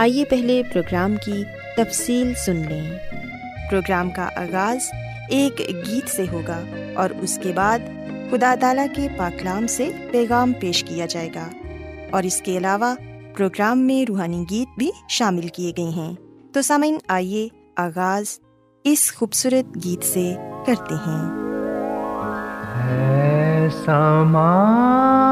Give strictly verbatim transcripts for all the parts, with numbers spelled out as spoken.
آئیے پہلے پروگرام کی تفصیل سن لیں۔ پروگرام کا آغاز ایک گیت سے ہوگا اور اس کے بعد خدا تعالیٰ کے پاک کلام سے پیغام پیش کیا جائے گا، اور اس کے علاوہ پروگرام میں روحانی گیت بھی شامل کیے گئے ہیں۔ تو سامعین، آئیے آغاز اس خوبصورت گیت سے کرتے ہیں۔ سامان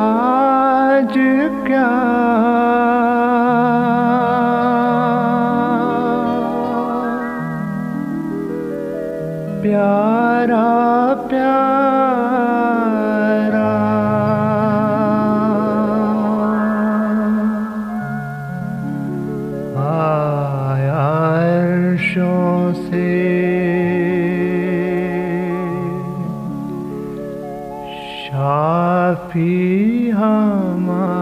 آج کیا پیارا پیارا آیا عرشوں سے شافی ہمارا،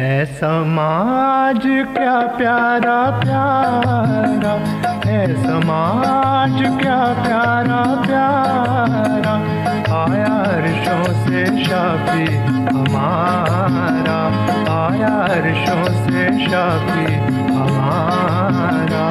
اے سماج کیا پیارا پیارا، اے سماج کیا پیارا پیارا، آیا عرشوں سے شافی ہمارا، آیا عرشوں سے شافی ہمارا۔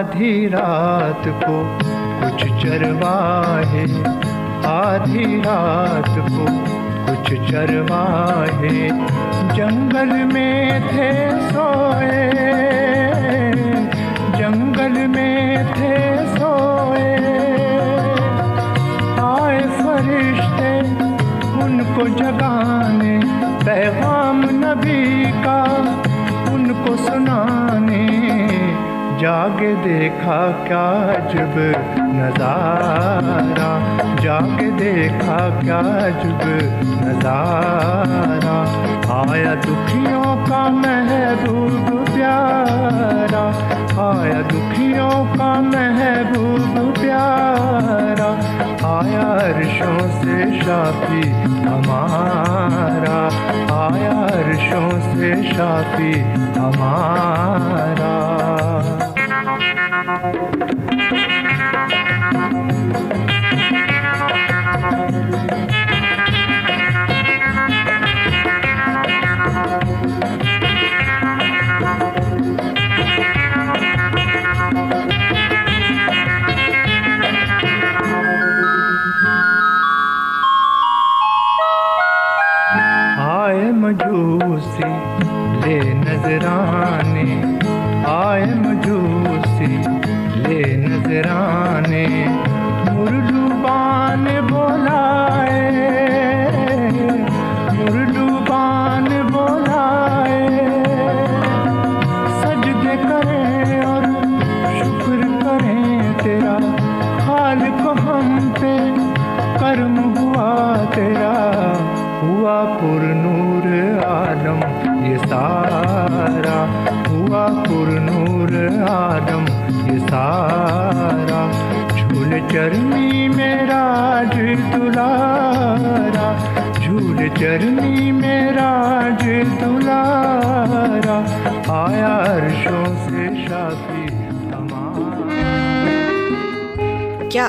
آدھی رات کو کچھ چرواہے، آدھی رات کو کچھ چرواہے جنگل میں تھے سوئے، جنگل میں تھے سوئے، آئے فرشتے ان کو جگانے، پیغام نبی کا ان کو سنانے، جاگ دیکھا کیا عجب نظارہ، جاگ دیکھا کیا عجب نظارہ، آیا دکھیوں کا محبوب پیارا، آیا دکھیوں کا محبوب پیارا، آیا عرشوں سے شافی ہمارا، آیا عرشوں سے شافی ہمارا۔ آئے مجوسی لے نذرانے، آئے مجوسی لے نذرانے، مرلوبان بولائے، مرلوبان بولائے، سجدے کریں اور شکر کریں، تیرا خالق ہم پہ کرم ہوا، تیرا ہوا پر نور عالم یہ سارا، ہوا پر نور عالم یہ سارا، جھول چرمی میں راج دلارا، جھول چرمی میں راج دلارا، آیا عرشوں سے شافی تمام۔ کیا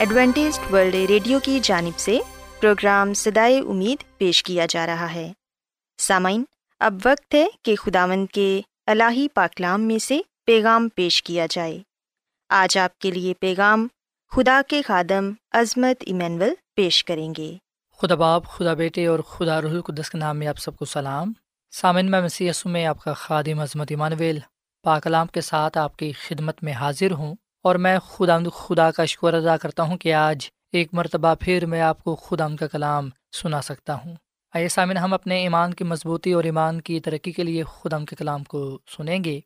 ایڈوینٹسٹ ورلڈ ریڈیو کی جانب سے پروگرام صدائے امید پیش کیا جا رہا ہے۔ سامعین، اب وقت ہے کہ خداوند کے الہی پاکلام میں سے پیغام پیش کیا جائے۔ آج آپ کے لیے پیغام خدا کے خادم عظمت ایمینول پیش کریں گے۔ خدا باپ، خدا بیٹے اور خدا روح القدس کے نام میں آپ سب کو سلام۔ سامعین، میں مسیح یسوع میں آپ کا خادم عظمت ایمانویل پاکلام کے ساتھ آپ کی خدمت میں حاضر ہوں، اور میں خداوند خدا کا شکر ادا کرتا ہوں کہ آج ایک مرتبہ پھر میں آپ کو خداوند کا کلام سنا سکتا ہوں۔ آئیے سامعین، ہم اپنے ایمان کی مضبوطی اور ایمان کی ترقی کے لیے خداوند کے کلام کو سنیں گے۔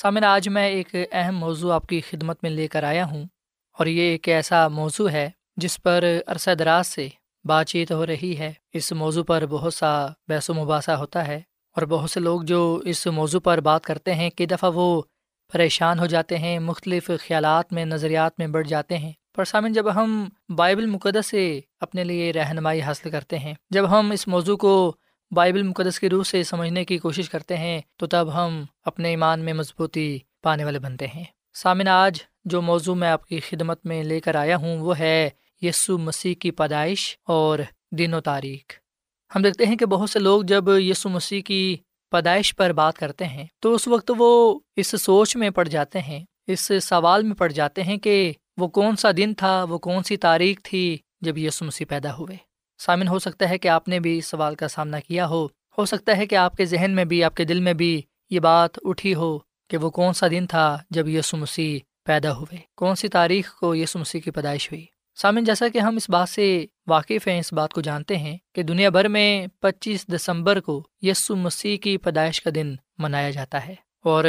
سامعین، آج میں ایک اہم موضوع آپ کی خدمت میں لے کر آیا ہوں، اور یہ ایک ایسا موضوع ہے جس پر عرصہ دراز سے بات چیت ہو رہی ہے۔ اس موضوع پر بہت سا بحث و مباحثہ ہوتا ہے، اور بہت سے لوگ جو اس موضوع پر بات کرتے ہیں کئی دفعہ وہ پریشان ہو جاتے ہیں، مختلف خیالات میں، نظریات میں بڑھ جاتے ہیں۔ پر سامعین، جب ہم بائبل مقدس سے اپنے لیے رہنمائی حاصل کرتے ہیں، جب ہم اس موضوع کو بائبل مقدس کی روح سے سمجھنے کی کوشش کرتے ہیں، تو تب ہم اپنے ایمان میں مضبوطی پانے والے بنتے ہیں۔ سامعین، آج جو موضوع میں آپ کی خدمت میں لے کر آیا ہوں وہ ہے یسوع مسیح کی پیدائش اور دن و تاریخ۔ ہم دیکھتے ہیں کہ بہت سے لوگ جب یسوع مسیح کی پیدائش پر بات کرتے ہیں تو اس وقت وہ اس سوچ میں پڑ جاتے ہیں، اس سوال میں پڑ جاتے ہیں کہ وہ کون سا دن تھا، وہ کون سی تاریخ تھی جب یسوع مسیح پیدا ہوئے۔ سامعین، ہو سکتا ہے کہ آپ نے بھی اس سوال کا سامنا کیا ہو، ہو سکتا ہے کہ آپ کے ذہن میں بھی، آپ کے دل میں بھی یہ بات اٹھی ہو کہ وہ کون سا دن تھا جب یسوع مسیح پیدا ہوئے، کون سی تاریخ کو یسوع مسیح کی پیدائش ہوئی۔ سامعین، جیسا کہ ہم اس بات سے واقف ہیں، اس بات کو جانتے ہیں کہ دنیا بھر میں پچیس دسمبر کو یسوع مسیح کی پیدائش کا دن منایا جاتا ہے، اور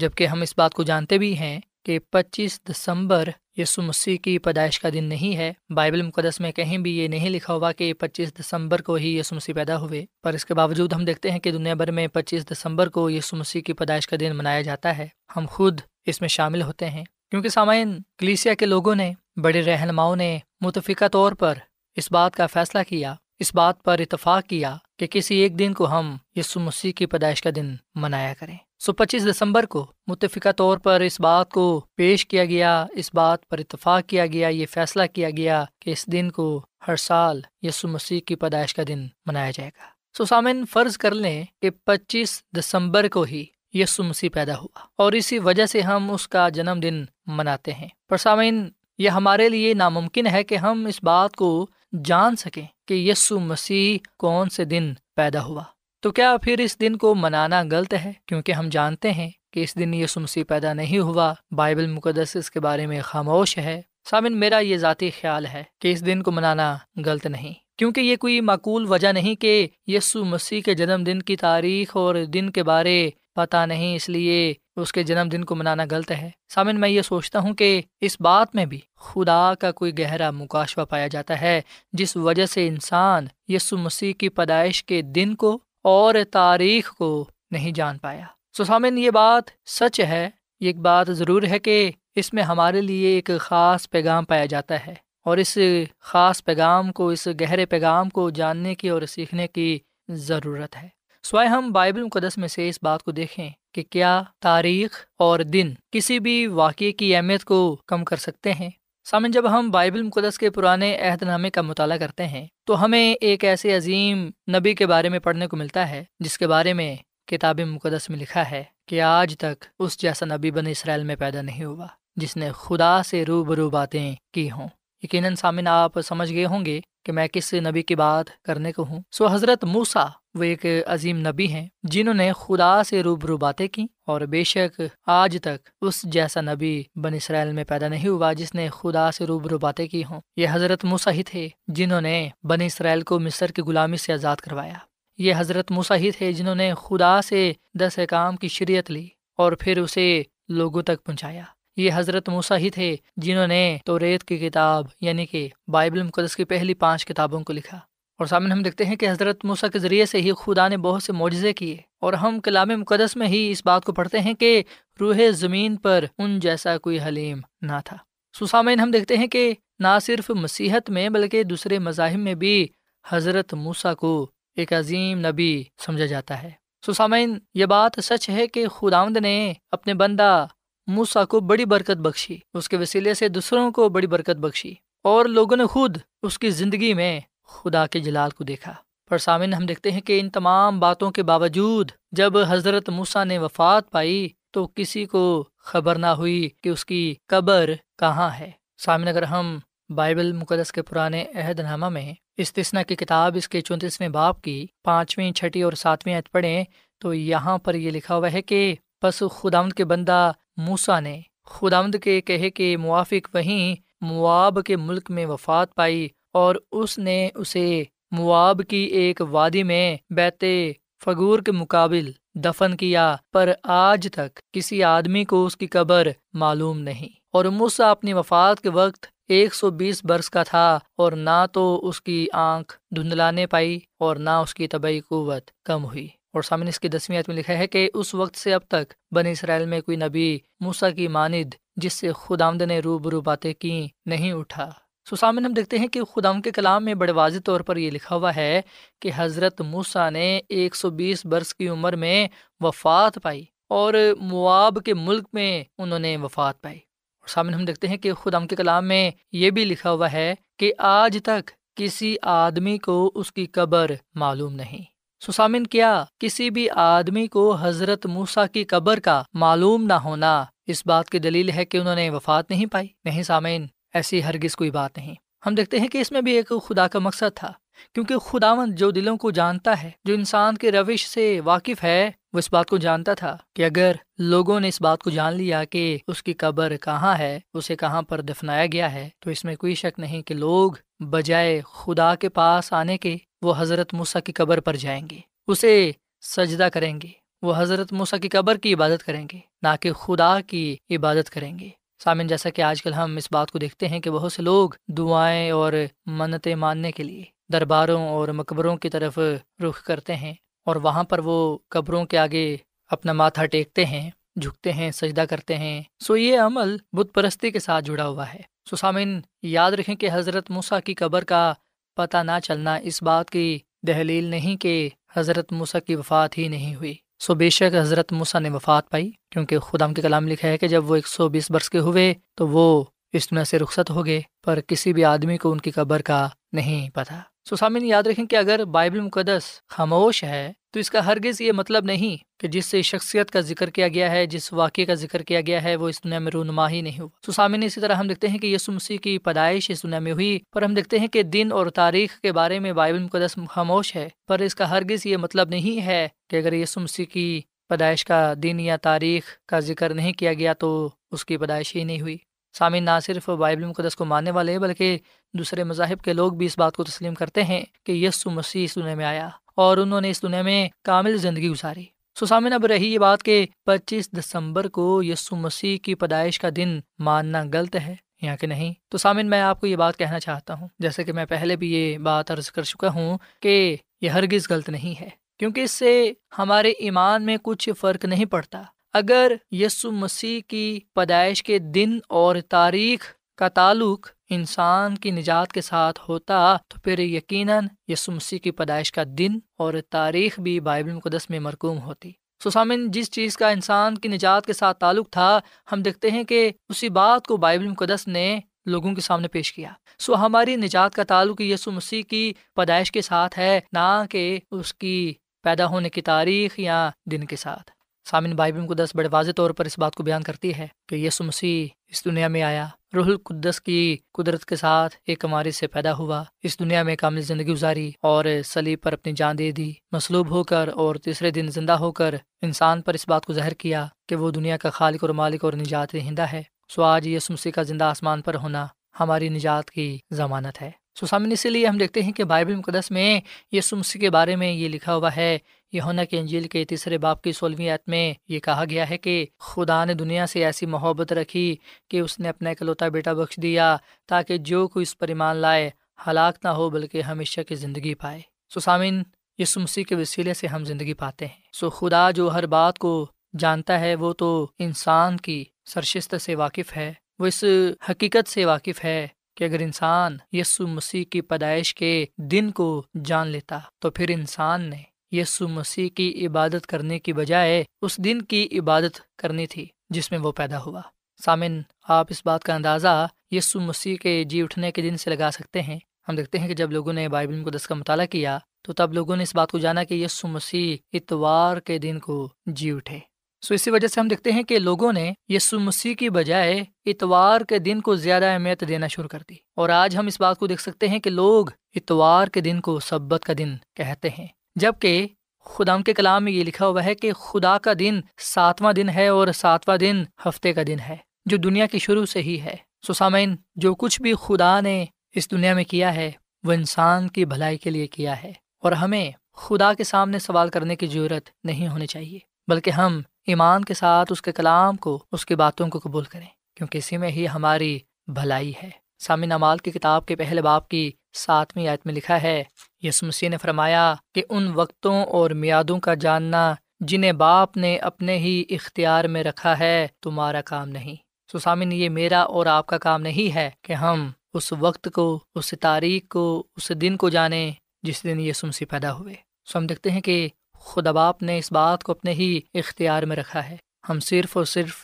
جبکہ ہم اس بات کو جانتے بھی ہیں کہ پچیس دسمبر یسوع مسیح کی پیدائش کا دن نہیں ہے۔ بائبل مقدس میں کہیں بھی یہ نہیں لکھا ہوا کہ پچیس دسمبر کو ہی یسوع مسیح پیدا ہوئے، پر اس کے باوجود ہم دیکھتے ہیں کہ دنیا بھر میں پچیس دسمبر کو یسوع مسیح کی پیدائش کا دن منایا جاتا ہے۔ ہم خود اس میں شامل ہوتے ہیں، کیونکہ سامعین، کلیسیا کے لوگوں نے، بڑے رہنماؤں نے متفقہ طور پر اس بات کا فیصلہ کیا، اس بات پر اتفاق کیا کہ کسی ایک دن کو ہم یسوع مسیح کی پیدائش کا دن منایا کریں۔ سو پچیس دسمبر کو متفقہ طور پر اس بات کو پیش کیا گیا، اس بات پر اتفاق کیا گیا، یہ فیصلہ کیا گیا کہ اس دن کو ہر سال یسوع مسیح کی پیدائش کا دن منایا جائے گا۔ سو سامعین، فرض کر لیں کہ پچیس دسمبر کو ہی یسوع مسیح پیدا ہوا، اور اسی وجہ سے ہم اس کا جنم دن مناتے ہیں۔ پر سامعین، یہ ہمارے لیے ناممکن ہے کہ ہم اس بات کو جان سکیں کہ یسوع مسیح کون سے دن پیدا ہوا۔ تو کیا پھر اس دن کو منانا غلط ہے؟ کیونکہ ہم جانتے ہیں کہ اس دن یسوع مسیح پیدا نہیں ہوا، بائبل مقدس اس کے بارے میں خاموش ہے۔ سامعین، میرا یہ ذاتی خیال ہے کہ اس دن کو منانا غلط نہیں، کیونکہ یہ کوئی معقول وجہ نہیں کہ یسوع مسیح کے جنم دن کی تاریخ اور دن کے بارے پتہ نہیں، اس لیے اس کے جنم دن کو منانا غلط ہے۔ سامعین، میں یہ سوچتا ہوں کہ اس بات میں بھی خدا کا کوئی گہرا مکاشفہ پایا جاتا ہے، جس وجہ سے انسان یسوع مسیح کی پیدائش کے دن کو اور تاریخ کو نہیں جان پایا۔ سو سامن یہ بات سچ ہے، یہ ایک بات ضرور ہے کہ اس میں ہمارے لیے ایک خاص پیغام پایا جاتا ہے، اور اس خاص پیغام کو، اس گہرے پیغام کو جاننے کی اور سیکھنے کی ضرورت ہے۔ سوائے ہم بائبل مقدس میں سے اس بات کو دیکھیں کہ کیا تاریخ اور دن کسی بھی واقعے کی اہمیت کو کم کر سکتے ہیں؟ سامن جب ہم بائبل مقدس کے پرانے عہد نامے کا مطالعہ کرتے ہیں تو ہمیں ایک ایسے عظیم نبی کے بارے میں پڑھنے کو ملتا ہے جس کے بارے میں کتاب مقدس میں لکھا ہے کہ آج تک اس جیسا نبی بنی اسرائیل میں پیدا نہیں ہوا جس نے خدا سے روبرو باتیں کی ہوں۔ یقیناً سامن آپ سمجھ گئے ہوں گے کہ میں کس نبی کی بات کرنے کو ہوں۔ سو حضرت موسیٰ وہ ایک عظیم نبی ہیں جنہوں نے خدا سے روبرو باتیں کی، اور بے شک آج تک اس جیسا نبی بن اسرائیل میں پیدا نہیں ہوا جس نے خدا سے روبرو باتیں کی ہوں۔ یہ حضرت موسیٰ ہی تھے جنہوں نے بن اسرائیل کو مصر کی غلامی سے آزاد کروایا۔ یہ حضرت موسیٰ ہی تھے جنہوں نے خدا سے دس احکام کی شریعت لی اور پھر اسے لوگوں تک پہنچایا۔ یہ حضرت موسیٰ ہی تھے جنہوں نے توریت کی کتاب یعنی کہ بائبل مقدس کی پہلی پانچ کتابوں کو لکھا۔ اور سامنے ہم دیکھتے ہیں کہ حضرت موسیٰ کے ذریعے سے ہی خدا نے بہت سے معجزے کیے، اور ہم کلام مقدس میں ہی اس بات کو پڑھتے ہیں کہ روح زمین پر ان جیسا کوئی حلیم نہ تھا۔ سو سامعین ہم دیکھتے ہیں کہ نہ صرف مسیحت میں بلکہ دوسرے مذاہب میں بھی حضرت موسیٰ کو ایک عظیم نبی سمجھا جاتا ہے۔ سو سامعین یہ بات سچ ہے کہ خداوند نے اپنے بندہ موسیٰ کو بڑی برکت بخشی، اس کے وسیلے سے دوسروں کو بڑی برکت بخشی، اور لوگوں نے خود اس کی زندگی میں خدا کے جلال کو دیکھا۔ پر سامعین ہم دیکھتے ہیں کہ ان تمام باتوں کے باوجود جب حضرت موسیٰ نے وفات پائی تو کسی کو خبر نہ ہوئی کہ اس کی قبر کہاں ہے۔ سامعین اگر ہم بائبل مقدس کے پرانے عہد نامہ میں استثنا کی کتاب اس کے چونتیسویں باب کی پانچویں، چھٹی اور ساتویں آیت پڑھیں تو یہاں پر یہ لکھا ہوا ہے کہ پس خداوند کے بندہ موسیٰ نے خداوند کے کہے کے موافق وہیں مواب کے ملک میں وفات پائی، اور اس نے اسے مواب کی ایک وادی میں بیت فگور کے مقابل دفن کیا، پر آج تک کسی آدمی کو اس کی قبر معلوم نہیں۔ اور موسیٰ اپنی وفات کے وقت ایک سو بیس برس کا تھا، اور نہ تو اس کی آنکھ دھندلانے پائی اور نہ اس کی طبعی قوت کم ہوئی۔ اور سامنے اس کی دسویں آیت میں لکھا ہے کہ اس وقت سے اب تک بنی اسرائیل میں کوئی نبی موسیٰ کی ماند جس سے خداوند نے روبرو باتیں کی نہیں اٹھا۔ سو سامنے ہم دیکھتے ہیں کہ خداوند کے کلام میں بڑے واضح طور پر یہ لکھا ہوا ہے کہ حضرت موسیٰ نے ایک سو بیس برس کی عمر میں وفات پائی، اور مواب کے ملک میں انہوں نے وفات پائی۔ اور سامنے ہم دیکھتے ہیں کہ خداوند کے کلام میں یہ بھی لکھا ہوا ہے کہ آج تک کسی آدمی کو اس کی قبر معلوم نہیں۔ سو سامن کیا کسی بھی آدمی کو حضرت موسیٰ کی قبر کا معلوم نہ ہونا اس بات کی دلیل ہے کہ انہوں نے وفات نہیں پائی؟ نہیں سامعین، ایسی ہرگز کوئی بات نہیں۔ ہم دیکھتے ہیں کہ اس میں بھی ایک خدا کا مقصد تھا، کیونکہ خداوند جو دلوں کو جانتا ہے، جو انسان کے روش سے واقف ہے، وہ اس بات کو جانتا تھا کہ اگر لوگوں نے اس بات کو جان لیا کہ اس کی قبر کہاں ہے، اسے کہاں پر دفنایا گیا ہے، تو اس میں کوئی شک نہیں کہ لوگ بجائے خدا کے پاس آنے کے وہ حضرت موسیٰ کی قبر پر جائیں گے، اسے سجدہ کریں گے، وہ حضرت موسیٰ کی قبر کی عبادت کریں گے، نہ کہ خدا کی عبادت کریں گے۔ سامن جیسا کہ آج کل ہم اس بات کو دیکھتے ہیں کہ بہت سے لوگ دعائیں اور منتیں ماننے کے لیے درباروں اور مقبروں کی طرف رخ کرتے ہیں، اور وہاں پر وہ قبروں کے آگے اپنا ماتھا ٹیکتے ہیں، جھکتے ہیں، سجدہ کرتے ہیں۔ سو یہ عمل بت پرستی کے ساتھ جڑا ہوا ہے۔ سو سامن یاد رکھیں کہ حضرت موسیٰ کی قبر کا پتہ نہ چلنا اس بات کی دلیل نہیں کہ حضرت موسیٰ کی وفات ہی نہیں ہوئی۔ سو بے شک حضرت موسیٰ نے وفات پائی، کیونکہ خدا کے کلام لکھا ہے کہ جب وہ ایک سو بیس برس کے ہوئے تو وہ اس دنیا سے رخصت ہو گئے، پر کسی بھی آدمی کو ان کی قبر کا نہیں پتہ۔ سو سامعین یاد رکھیں کہ اگر بائبل مقدس خاموش ہے تو اس کا ہرگز یہ مطلب نہیں کہ جس سے شخصیت کا ذکر کیا گیا ہے، جس واقعے کا ذکر کیا گیا ہے، وہ اس دنیا میں رونما ہی نہیں ہوا۔ سو سامعین اسی طرح ہم دیکھتے ہیں کہ یسوع مسیح کی پیدائش اس دنیا میں ہوئی، پر ہم دیکھتے ہیں کہ دن اور تاریخ کے بارے میں بائبل مقدس خاموش ہے، پر اس کا ہرگز یہ مطلب نہیں ہے کہ اگر یسوع مسیح کی پیدائش کا دن یا تاریخ کا ذکر نہیں کیا گیا تو اس کی پیدائش ہی نہیں ہوئی۔ سامعین نہ صرف بائبل مقدس کو ماننے والے بلکہ دوسرے مذاہب کے لوگ بھی اس بات کو تسلیم کرتے ہیں کہ یسوع مسیح اس دنیا میں آیا اور انہوں نے اس دنیا میں کامل زندگی گزاری۔ سو سامعین اب رہی یہ بات کہ پچیس دسمبر کو یسوع مسیح کی پیدائش کا دن ماننا غلط ہے یا کہ نہیں، تو سامعین میں آپ کو یہ بات کہنا چاہتا ہوں، جیسے کہ میں پہلے بھی یہ بات عرض کر چکا ہوں، کہ یہ ہرگز غلط نہیں ہے کیونکہ اس سے ہمارے ایمان میں کچھ فرق نہیں پڑتا۔ اگر یسوع مسیح کی پیدائش کے دن اور تاریخ کا تعلق انسان کی نجات کے ساتھ ہوتا تو پھر یقیناً یسوع مسیح کی پیدائش کا دن اور تاریخ بھی بائبل مقدس میں مرقوم ہوتی۔ سو سامن، جس چیز کا انسان کی نجات کے ساتھ تعلق تھا، ہم دیکھتے ہیں کہ اسی بات کو بائبل مقدس نے لوگوں کے سامنے پیش کیا۔ سو ہماری نجات کا تعلق یسوع مسیح کی پیدائش کے ساتھ ہے، نہ کہ اس کی پیدا ہونے کی تاریخ یا دن کے ساتھ۔ سامن، بائبل مقدس بڑے واضح طور پر اس بات کو بیان کرتی ہے کہ یسوع مسیح اس دنیا میں آیا، روح القدس کی قدرت کے ساتھ ایک کماری سے پیدا ہوا، اس دنیا میں کامل زندگی گزاری اور صلیب پر اپنی جان دے دی، مصلوب ہو کر اور تیسرے دن زندہ ہو کر انسان پر اس بات کو ظاہر کیا کہ وہ دنیا کا خالق اور مالک اور نجات دہندہ ہے۔ سو آج یسوع مسیح کا زندہ آسمان پر ہونا ہماری نجات کی ضمانت ہے۔ سو سامنے، اسی لیے ہم دیکھتے ہیں کہ بائبل مقدس میں یسوع مسیح کے بارے میں یہ لکھا ہوا ہے، یوحنا کی انجیل کے تیسرے باب کی سولہویں آیت میں یہ کہا گیا ہے کہ خدا نے دنیا سے ایسی محبت رکھی کہ اس نے اپنا اکلوتا بیٹا بخش دیا تاکہ جو کوئی اس پر ایمان لائے ہلاک نہ ہو بلکہ ہمیشہ کی زندگی پائے۔ سو سامعین، یسوع مسیح کے وسیلے سے ہم زندگی پاتے ہیں۔ سو خدا جو ہر بات کو جانتا ہے، وہ تو انسان کی سرشست سے واقف ہے، وہ اس حقیقت سے واقف ہے کہ اگر انسان یسوع مسیح کی پیدائش کے دن کو جان لیتا تو پھر انسان نے یسوع مسیح کی عبادت کرنے کی بجائے اس دن کی عبادت کرنی تھی جس میں وہ پیدا ہوا۔ سامن، آپ اس بات کا اندازہ یسوع مسیح کے جی اٹھنے کے دن سے لگا سکتے ہیں۔ ہم دیکھتے ہیں کہ جب لوگوں نے بائبل مقدس کا مطالعہ کیا تو تب لوگوں نے اس بات کو جانا کہ یسوع مسیح اتوار کے دن کو جی اٹھے۔ سو اسی وجہ سے ہم دیکھتے ہیں کہ لوگوں نے یسوع مسیح کی بجائے اتوار کے دن کو زیادہ اہمیت دینا شروع کر دی، اور آج ہم اس بات کو دیکھ سکتے ہیں کہ لوگ اتوار کے دن کو سبت کا دن کہتے ہیں، جبکہ خدا کے کلام میں یہ لکھا ہوا ہے کہ خدا کا دن ساتواں دن ہے اور ساتواں دن ہفتے کا دن ہے جو دنیا کے شروع سے ہی ہے۔ سو سامعین، جو کچھ بھی خدا نے اس دنیا میں کیا ہے وہ انسان کی بھلائی کے لیے کیا ہے، اور ہمیں خدا کے سامنے سوال کرنے کی ضرورت نہیں ہونی چاہیے، بلکہ ہم ایمان کے ساتھ اس کے کلام کو، اس کی باتوں کو قبول کریں، کیونکہ اسی میں ہی ہماری بھلائی ہے۔ سامعین، اعمال کی کتاب کے پہلے باب کی ساتویں آیت میں لکھا ہے، یسوع مسیح نے فرمایا کہ ان وقتوں اور میعادوں کا جاننا جنہیں باپ نے اپنے ہی اختیار میں رکھا ہے تمہارا کام نہیں۔ سو سامعین، یہ میرا اور آپ کا کام نہیں ہے کہ ہم اس وقت کو، اس تاریخ کو، اس دن کو جانیں جس دن یسوع مسیح پیدا ہوئے۔ سو ہم دیکھتے ہیں کہ خدا باپ نے اس بات کو اپنے ہی اختیار میں رکھا ہے۔ ہم صرف اور صرف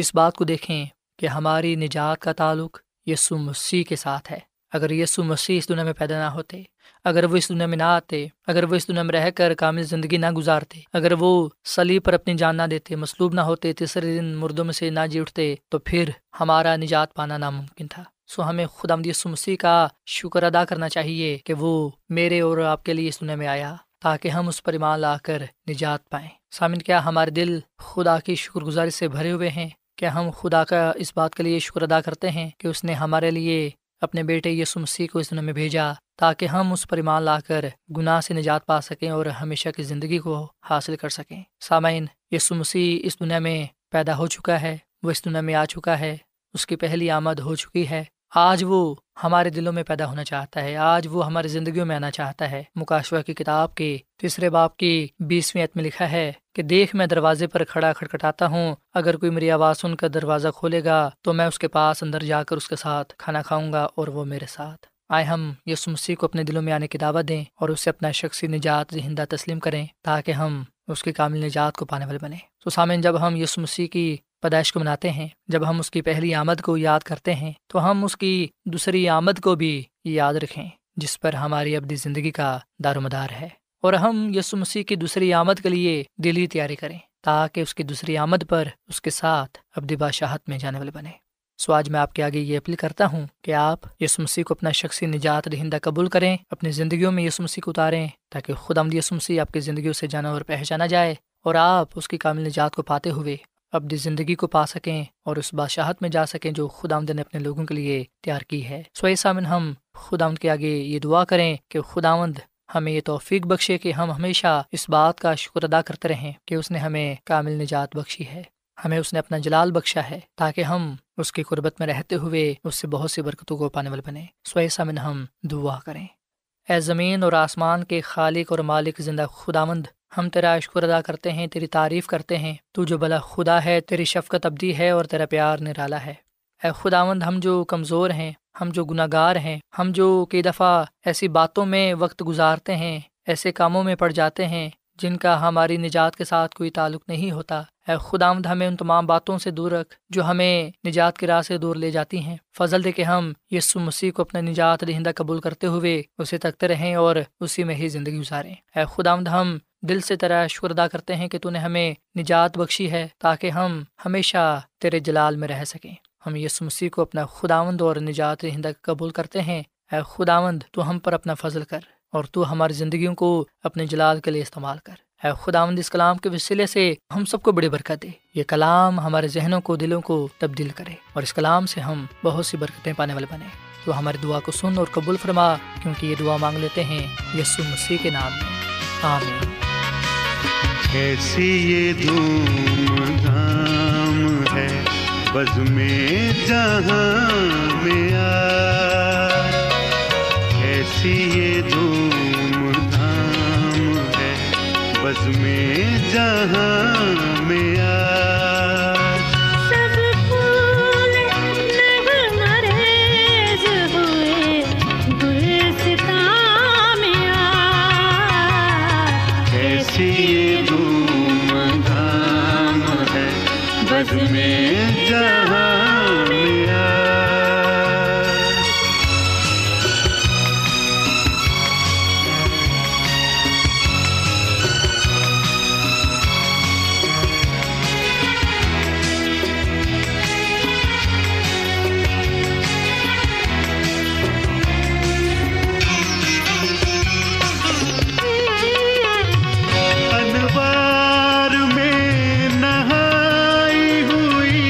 اس بات کو دیکھیں کہ ہماری نجات کا تعلق یسوع مسیح کے ساتھ ہے۔ اگر یسوع مسیح اس دنیا میں پیدا نہ ہوتے، اگر وہ اس دنیا میں نہ آتے، اگر وہ اس دنیا میں رہ کر کامل زندگی نہ گزارتے، اگر وہ صلیب پر اپنی جان نہ دیتے، مصلوب نہ ہوتے، تیسرے دن مردوں میں سے نہ جی اٹھتے، تو پھر ہمارا نجات پانا ناممکن تھا۔ سو ہمیں خداوند یسوع مسیح کا شکر ادا کرنا چاہیے کہ وہ میرے اور آپ کے لیے اس دنیا میں آیا تاکہ ہم اس پر ایمان لا کر نجات پائیں۔ سامعین، کیا ہمارے دل خدا کی شکر گزاری سے بھرے ہوئے ہیں؟ کیا ہم خدا کا اس بات کے لیے شکر ادا کرتے ہیں کہ اس نے ہمارے لیے اپنے بیٹے یسوع مسیح کو اس دنیا میں بھیجا تاکہ ہم اس پر ایمان لا کر گناہ سے نجات پا سکیں اور ہمیشہ کی زندگی کو حاصل کر سکیں؟ سامعین، یسوع مسیح اس دنیا میں پیدا ہو چکا ہے، وہ اس دنیا میں آ چکا ہے، اس کی پہلی آمد ہو چکی ہے۔ آج وہ ہمارے دلوں میں پیدا ہونا چاہتا ہے، آج وہ ہماری زندگیوں میں آنا چاہتا ہے۔ مکاشفہ کی کتاب کے تیسرے باب کی بیسویں آیت میں لکھا ہے کہ دیکھ، میں دروازے پر کھڑا کھٹکھٹاتا ہوں، اگر کوئی میری آواز سن کر دروازہ کھولے گا تو میں اس کے پاس اندر جا کر اس کے ساتھ کھانا کھاؤں گا اور وہ میرے ساتھ۔ آئے ہم یسوع مسیح کو اپنے دلوں میں آنے کی دعوت دیں اور اسے اپنا شخصی نجات دہندہ تسلیم کریں تاکہ ہم اس کی کامل نجات کو پانے والے بنیں۔ تو سامعین، جب ہم یسوع مسیح کی پیدائش کو مناتے ہیں، جب ہم اس کی پہلی آمد کو یاد کرتے ہیں، تو ہم اس کی دوسری آمد کو بھی یاد رکھیں جس پر ہماری ابدی زندگی کا دار و مدار ہے، اور ہم یسوع مسیح کی دوسری آمد کے لیے دلی تیاری کریں تاکہ اس کی دوسری آمد پر اس کے ساتھ ابدی بادشاہت میں جانے والے بنیں۔ سو آج میں آپ کے آگے یہ اپیل کرتا ہوں کہ آپ یسوع مسیح کو اپنا شخصی نجات دہندہ قبول کریں، اپنی زندگیوں میں یسوع مسیح کو اتاریں تاکہ خداوند یسوع مسیح آپ کی زندگیوں سے جانا اور پہچانا جائے، اور آپ اس کی کامل نجات کو پاتے ہوئے اپنی زندگی کو پا سکیں اور اس بادشاہت میں جا سکیں جو خداوند نے اپنے لوگوں کے لیے تیار کی ہے۔ سو اے سامن، ہم خداوند کے آگے یہ دعا کریں کہ خداوند ہمیں یہ توفیق بخشے کہ ہم ہمیشہ اس بات کا شکر ادا کرتے رہیں کہ اس نے ہمیں کامل نجات بخشی ہے، ہمیں اس نے اپنا جلال بخشا ہے تاکہ ہم اس کی قربت میں رہتے ہوئے اس سے بہت سی برکتوں کو پانے والے بنیں۔ سو اے سامن، ہم دعا کریں۔ اے زمین اور آسمان کے خالق اور مالک زندہ خداوند، ہم تیرا شکر ادا کرتے ہیں، تیری تعریف کرتے ہیں، تو جو بھلا خدا ہے، تیری شفقت ابدی ہے اور تیرا پیار نرالا ہے۔ اے خداوند، ہم جو کمزور ہیں، ہم جو گناہ گار ہیں، ہم جو کئی دفعہ ایسی باتوں میں وقت گزارتے ہیں، ایسے کاموں میں پڑ جاتے ہیں جن کا ہماری نجات کے ساتھ کوئی تعلق نہیں ہوتا، اے خداوند ہمیں ان تمام باتوں سے دور رکھ جو ہمیں نجات کے راہ سے دور لے جاتی ہیں۔ فضل دے کہ ہم یسوع مسیح کو اپنا نجات دہندہ قبول کرتے ہوئے اسے تکتے رہیں اور اسی میں ہی زندگی گزاریں۔ اے خداوند، ہم دل سے تیرا شکر ادا کرتے ہیں کہ تو نے ہمیں نجات بخشی ہے تاکہ ہم ہمیشہ تیرے جلال میں رہ سکیں۔ ہم یسوع مسیح کو اپنا خداوند اور نجات دہندہ قبول کرتے ہیں۔ اے خداوند، تو ہم پر اپنا فضل کر اور تو ہماری زندگیوں کو اپنے جلال کے لیے استعمال کر۔ اے خداوند، اس کلام کے وسیلے سے ہم سب کو بڑی برکت دے۔ یہ کلام ہمارے ذہنوں کو، دلوں کو تبدیل کرے اور اس کلام سے ہم بہت سی برکتیں پانے والے بنیں۔ تو ہماری دعا کو سن اور قبول فرما، کیونکہ یہ دعا مانگ لیتے ہیں یسوع مسیح کے نام میں، آمین۔ کیسی یہ دھوم دھام ہے بزم جہاں میں آ، کیسی یہ دھوم دھام ہے بزم جہاں میں آ، میں جہاں میں آ۔ انوار میں نہائی ہوئی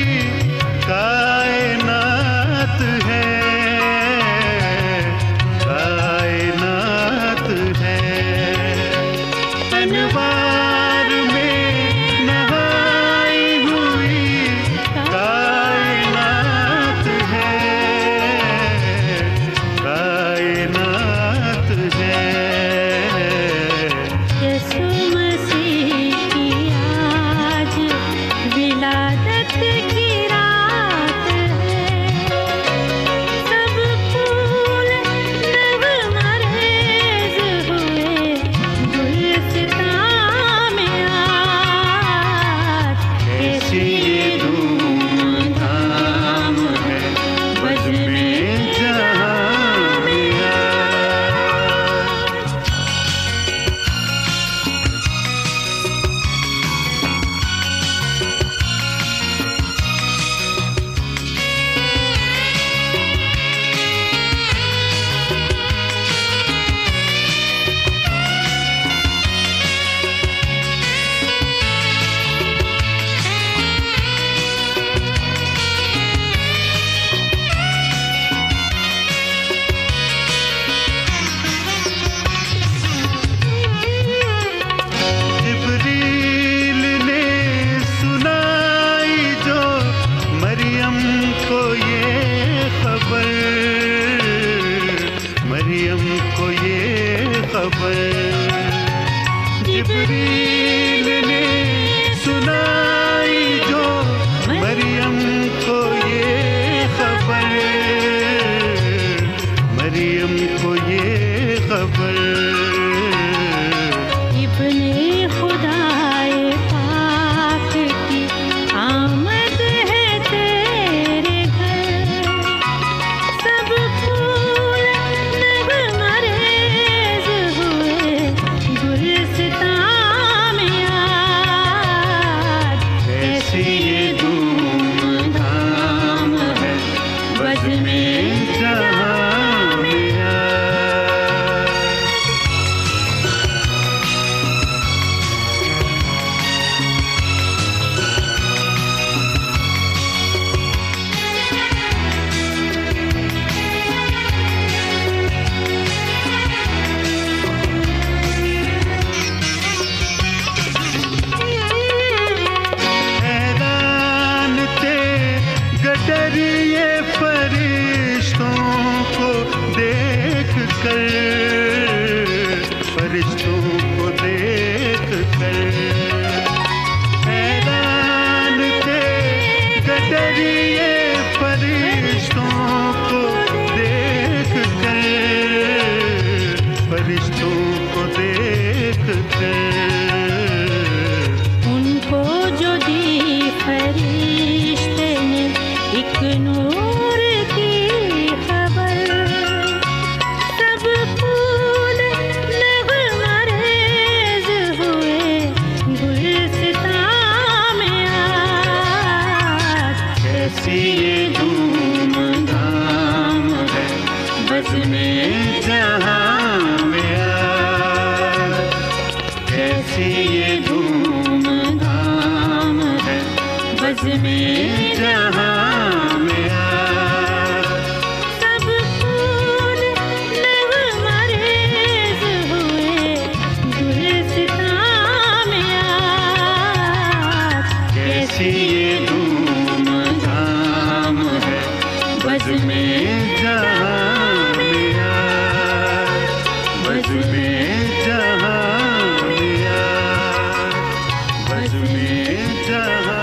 روشنی جہاں میں سب پھول نو مریض ہوئے گلستاں میں آج کیسی یہ دھوم دھام ہے بز میں جہاں میں آج بز میں جہاں میں آج بز میں جہاں.